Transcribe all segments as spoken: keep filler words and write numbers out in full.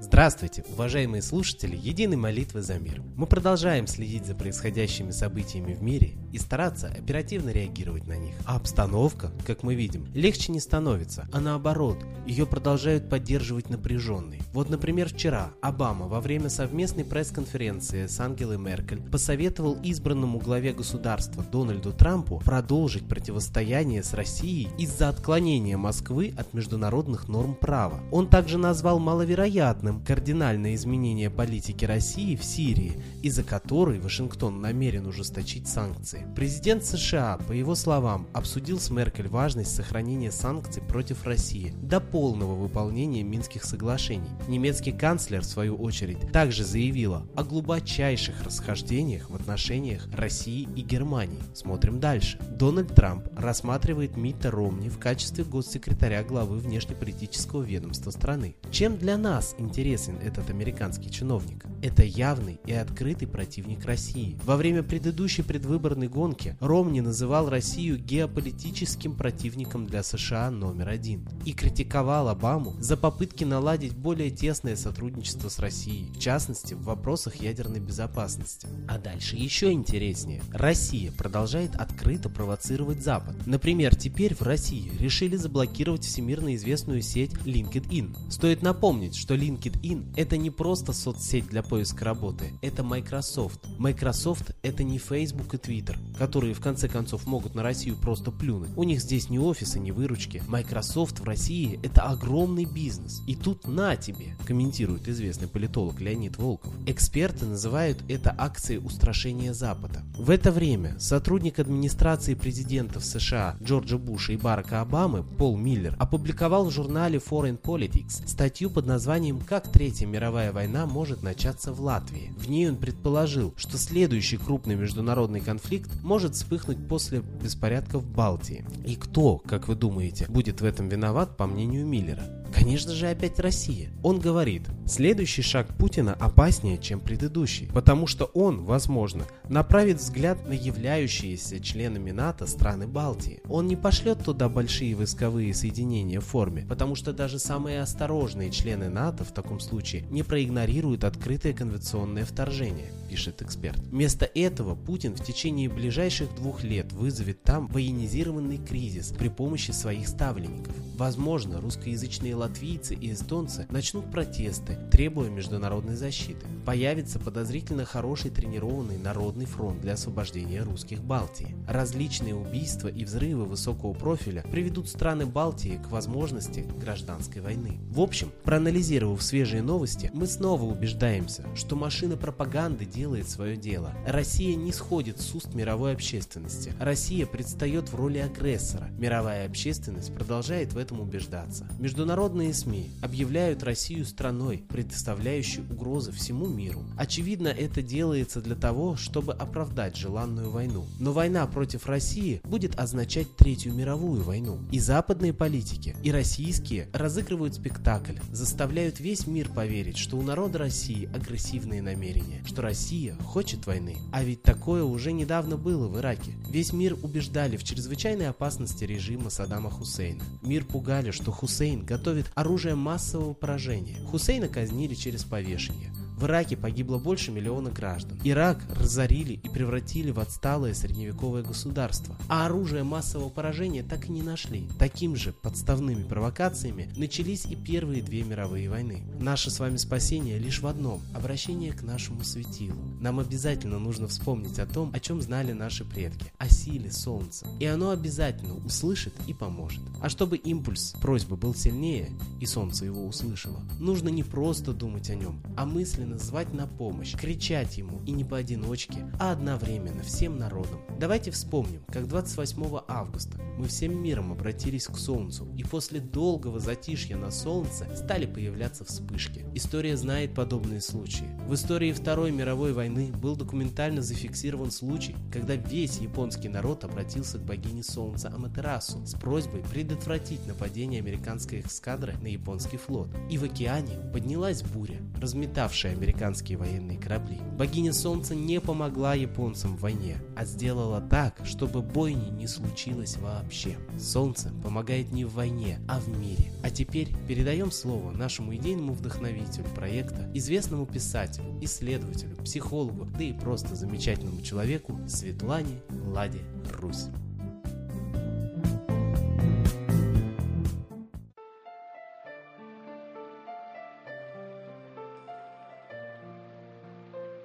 Здравствуйте, уважаемые слушатели «Единой молитвы за мир». Мы продолжаем следить за происходящими событиями в мире и стараться оперативно реагировать на них. А обстановка, как мы видим, легче не становится, а наоборот, ее продолжают поддерживать напряженной. Вот, например, вчера Обама во время совместной пресс-конференции с Ангелой Меркель посоветовал избранному главе государства Дональду Трампу продолжить противостояние с Россией из-за отклонения Москвы от международных норм права. Он также назвал маловероятным кардинальное изменение политики России в Сирии, из-за которой Вашингтон намерен ужесточить санкции. Президент США, по его словам, обсудил с Меркель важность сохранения санкций против России до полного выполнения Минских соглашений. Немецкий канцлер, в свою очередь, также заявила о глубочайших расхождениях в отношениях России и Германии. Смотрим дальше. Дональд Трамп рассматривает Митта Ромни в качестве госсекретаря главы внешнеполитического ведомства страны. Чем для нас интересен этот американский чиновник? Это явный и открытый противник России. Во время предыдущей предвыборной гонки Ромни называл Россию геополитическим противником для США номер один и критиковал Обаму за попытки наладить более тесное сотрудничество с Россией, в частности в вопросах ядерной безопасности. А дальше еще интереснее. Россия продолжает открыто провоцировать Запад. Например, теперь в России решили заблокировать всемирно известную сеть LinkedIn. Стоит напомнить, что LinkedIn это не просто соцсеть для поиска работы, это Microsoft. Microsoft это не Facebook и Twitter, которые в конце концов могут на Россию просто плюнуть. У них здесь ни офисы, ни выручки. Microsoft в России это огромный бизнес. И тут на тебе, комментирует известный политолог Леонид Волков. Эксперты называют это акцией устрашения Запада. В это время сотрудник администрации президентов США Джорджа Буша и Барака Обамы Пол Миллер опубликовал в журнале Foreign Politics статью под названием «Как Третья мировая война может начаться в Латвии». В ней он предположил, что следующий крупный международный конфликт может вспыхнуть после беспорядков в Балтии. И кто, как вы думаете, будет в этом виноват, по мнению Миллера? Конечно же, опять Россия. Он говорит, следующий шаг Путина опаснее, чем предыдущий, потому что он, возможно, направит взгляд на являющиеся членами НАТО страны Балтии. Он не пошлет туда большие войсковые соединения в форме, потому что даже самые осторожные члены НАТО в таком случае не проигнорируют открытое конвенционное вторжение, пишет эксперт. Вместо этого Путин в течение ближайших двух лет вызовет там военизированный кризис при помощи своих ставленников. Возможно, русскоязычные латвийцы и эстонцы начнут протесты, требуя международной защиты. Появится подозрительно хороший тренированный народный фронт для освобождения русских Балтии. Различные убийства и взрывы высокого профиля приведут страны Балтии к возможности гражданской войны. В общем, проанализировав свежие новости, мы снова убеждаемся, что машина пропаганды делает свое дело. Россия не сходит с уст мировой общественности. Россия предстает в роли агрессора. Мировая общественность продолжает в этом убеждаться. Международные Международные СМИ объявляют Россию страной, предоставляющей угрозы всему миру. Очевидно, это делается для того, чтобы оправдать желанную войну. Но война против России будет означать Третью мировую войну. И западные политики, и российские разыгрывают спектакль, заставляют весь мир поверить, что у народа России агрессивные намерения, что Россия хочет войны. А ведь такое уже недавно было в Ираке. Весь мир убеждали в чрезвычайной опасности режима Саддама Хусейна. Мир пугали, что Хусейн готовит оружие массового поражения. Хусейна казнили через повешение. В Ираке погибло больше миллиона граждан. Ирак разорили и превратили в отсталое средневековое государство. А оружие массового поражения так и не нашли. Таким же подставными провокациями начались и первые две мировые войны. Наше с вами спасение лишь в одном – обращение к нашему светилу. Нам обязательно нужно вспомнить о том, о чем знали наши предки – о силе солнца. И оно обязательно услышит и поможет. А чтобы импульс просьбы был сильнее, и солнце его услышало, нужно не просто думать о нем, а мысленно немедленно звать на помощь, кричать ему, и не поодиночке, а одновременно всем народом. Давайте вспомним, как двадцать восьмого августа мы всем миром обратились к солнцу, и после долгого затишья на солнце стали появляться вспышки. История знает подобные случаи. В истории Второй мировой войны был документально зафиксирован случай, когда весь японский народ обратился к богине солнца Аматерасу с просьбой предотвратить нападение американской эскадры на японский флот. И в океане поднялась буря, разметавшая американские военные корабли. Богиня солнца не помогла японцам в войне, а сделала так, чтобы бойни не случилось вообще. Солнце помогает не в войне, а в мире. А теперь передаем слово нашему идейному вдохновителю проекта, известному писателю, исследователю, психологу, да и просто замечательному человеку Светлане Ладе Русь.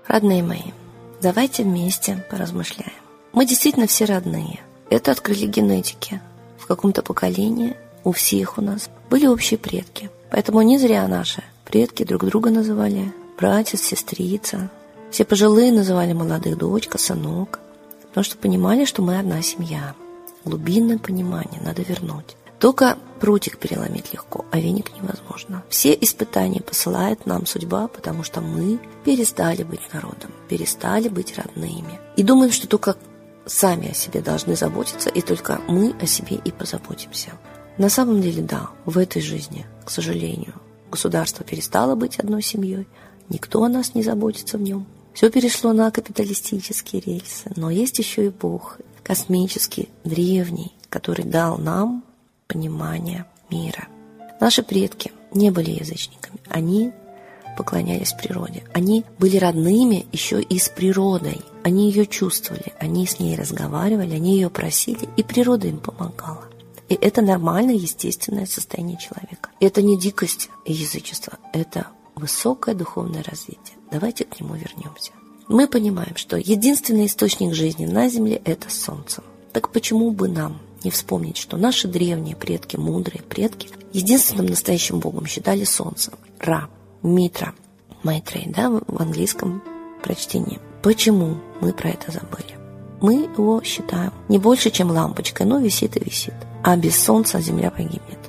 Родные мои, давайте вместе поразмышляем. Мы действительно все родные. Это открыли генетики. В каком-то поколении у всех у нас были общие предки. Поэтому не зря наши предки друг друга называли братец, сестрица. Все пожилые называли молодых дочка, сынок. Потому что понимали, что мы одна семья. Глубинное понимание надо вернуть. Только прутик переломить легко, а веник невозможно. Все испытания посылает нам судьба, потому что мы перестали быть народом, перестали быть родными. И думаем, что только сами о себе должны заботиться, и только мы о себе и позаботимся. На самом деле, да, в этой жизни, к сожалению, государство перестало быть одной семьей, никто о нас не заботится в нем. Все перешло на капиталистические рельсы, но есть еще и Бог, космический, древний, который дал нам понимание мира. Наши предки не были язычниками, они поклонялись природе. Они были родными еще и с природой. Они ее чувствовали, они с ней разговаривали, они ее просили, и природа им помогала. И это нормальное, естественное состояние человека. Это не дикость и язычество, это высокое духовное развитие. Давайте к нему вернемся. Мы понимаем, что единственный источник жизни на Земле – это Солнце. Так почему бы нам не вспомнить, что наши древние предки, мудрые предки, единственным настоящим богом считали солнце, Ра, Митра, Майтрея, да, в английском прочтении. Почему мы про это забыли? Мы его считаем не больше, чем лампочкой, но висит и висит. А без солнца земля погибнет.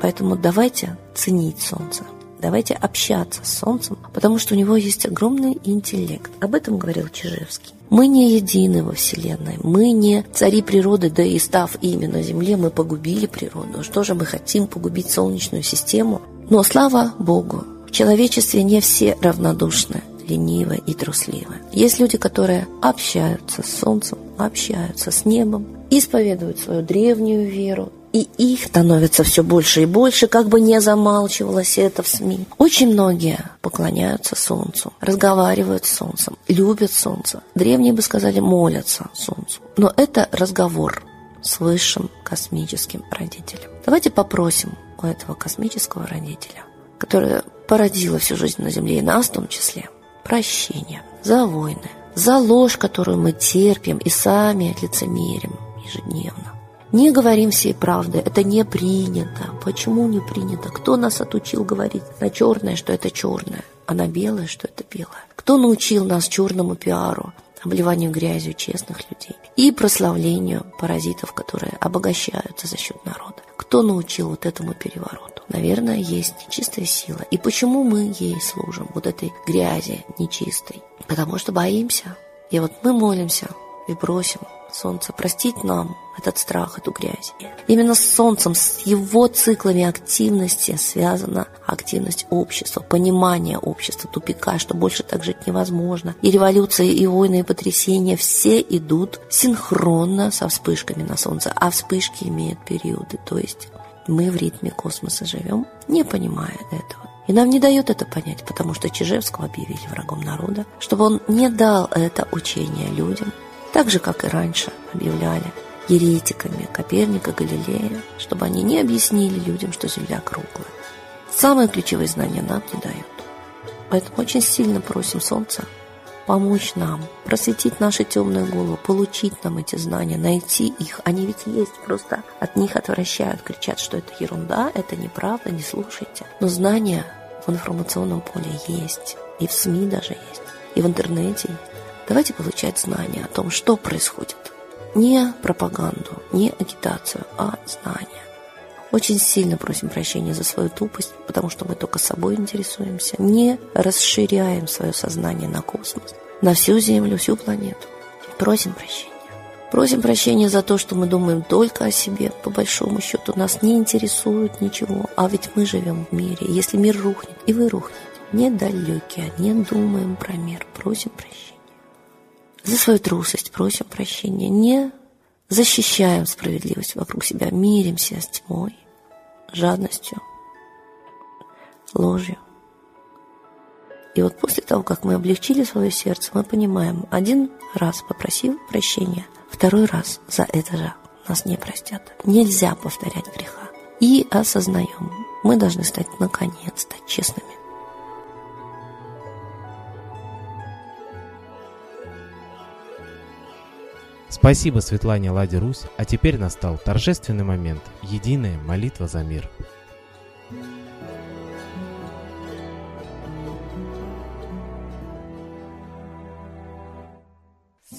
Поэтому давайте ценить солнце, давайте общаться с солнцем, потому что у него есть огромный интеллект. Об этом говорил Чижевский. Мы не едины во Вселенной, мы не цари природы, да и став ими на Земле, мы погубили природу. Что же мы хотим погубить Солнечную систему? Но, слава Богу, в человечестве не все равнодушны, ленивы и трусливы. Есть люди, которые общаются с Солнцем, общаются с небом, исповедуют свою древнюю веру, и их становится все больше и больше, как бы не замалчивалось это в СМИ. Очень многие поклоняются солнцу, разговаривают с солнцем, любят солнце. Древние бы сказали, молятся солнцу. Но это разговор с высшим космическим родителем. Давайте попросим у этого космического родителя, которое породило всю жизнь на Земле и нас в том числе, прощения за войны, за ложь, которую мы терпим и сами лицемерим ежедневно. Не говорим всей правды, это не принято. Почему не принято? Кто нас отучил говорить на черное, что это черное, а на белое, что это белое? Кто научил нас черному пиару, обливанию грязью честных людей и прославлению паразитов, которые обогащаются за счет народа? Кто научил вот этому перевороту? Наверное, есть нечистая сила. И почему мы ей служим, вот этой грязи нечистой? Потому что боимся. И вот мы молимся и просим солнце простить нам этот страх, эту грязь. Именно с солнцем, с его циклами активности связана активность общества, понимание общества, тупика, что больше так жить невозможно. И революции, и войны, и потрясения все идут синхронно со вспышками на солнце, а вспышки имеют периоды, то есть мы в ритме космоса живем, не понимая этого. И нам не дают это понять, потому что Чижевского объявили врагом народа, чтобы он не дал это учение людям, так же, как и раньше объявляли еретиками Коперника, Галилея, чтобы они не объяснили людям, что Земля круглая. Самые ключевые знания нам не дают. Поэтому очень сильно просим Солнца помочь нам, просветить наши темные головы, получить нам эти знания, найти их. Они ведь есть, просто от них отвращают, кричат, что это ерунда, это неправда, не слушайте. Но знания в информационном поле есть. и в СМИ даже есть, и в интернете. Давайте получать знания о том, что происходит. Не пропаганду, не агитацию, а знания. Очень сильно просим прощения за свою тупость, потому что мы только собой интересуемся. Не расширяем свое сознание на космос, на всю Землю, всю планету. Просим прощения. Просим прощения за то, что мы думаем только о себе. По большому счету нас не интересует ничего. А ведь мы живем в мире. Если мир рухнет, и вы рухнете. Недалекие, не думаем про мир. Просим прощения. За свою трусость просим прощения. Не защищаем справедливость вокруг себя. Миримся с тьмой, жадностью, ложью. И вот после того, как мы облегчили свое сердце, мы понимаем, один раз попросил прощения, второй раз за это же нас не простят. Нельзя повторять греха. И осознаем, мы должны стать, наконец, стать честными. Спасибо Светлане Ладе Русь, а теперь настал торжественный момент – единая молитва за мир.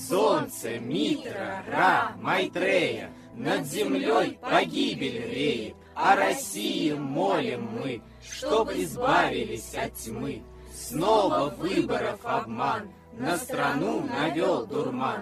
Солнце, Митра, Ра, Майтрея, над землей погибель реет, о России молим мы, чтоб избавились от тьмы. Снова выборов обман, на страну навел дурман.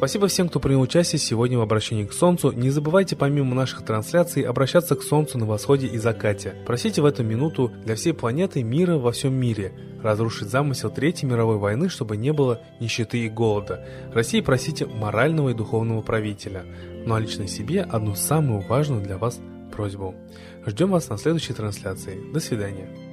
Спасибо всем, кто принял участие сегодня в обращении к Солнцу. Не забывайте помимо наших трансляций обращаться к Солнцу на восходе и закате. Просите в эту минуту для всей планеты мира во всем мире. Разрушить замысел Третьей мировой войны, чтобы не было нищеты и голода. России просите морального и духовного правителя. Ну а лично себе одну самую важную для вас просьбу. Ждем вас на следующей трансляции. До свидания.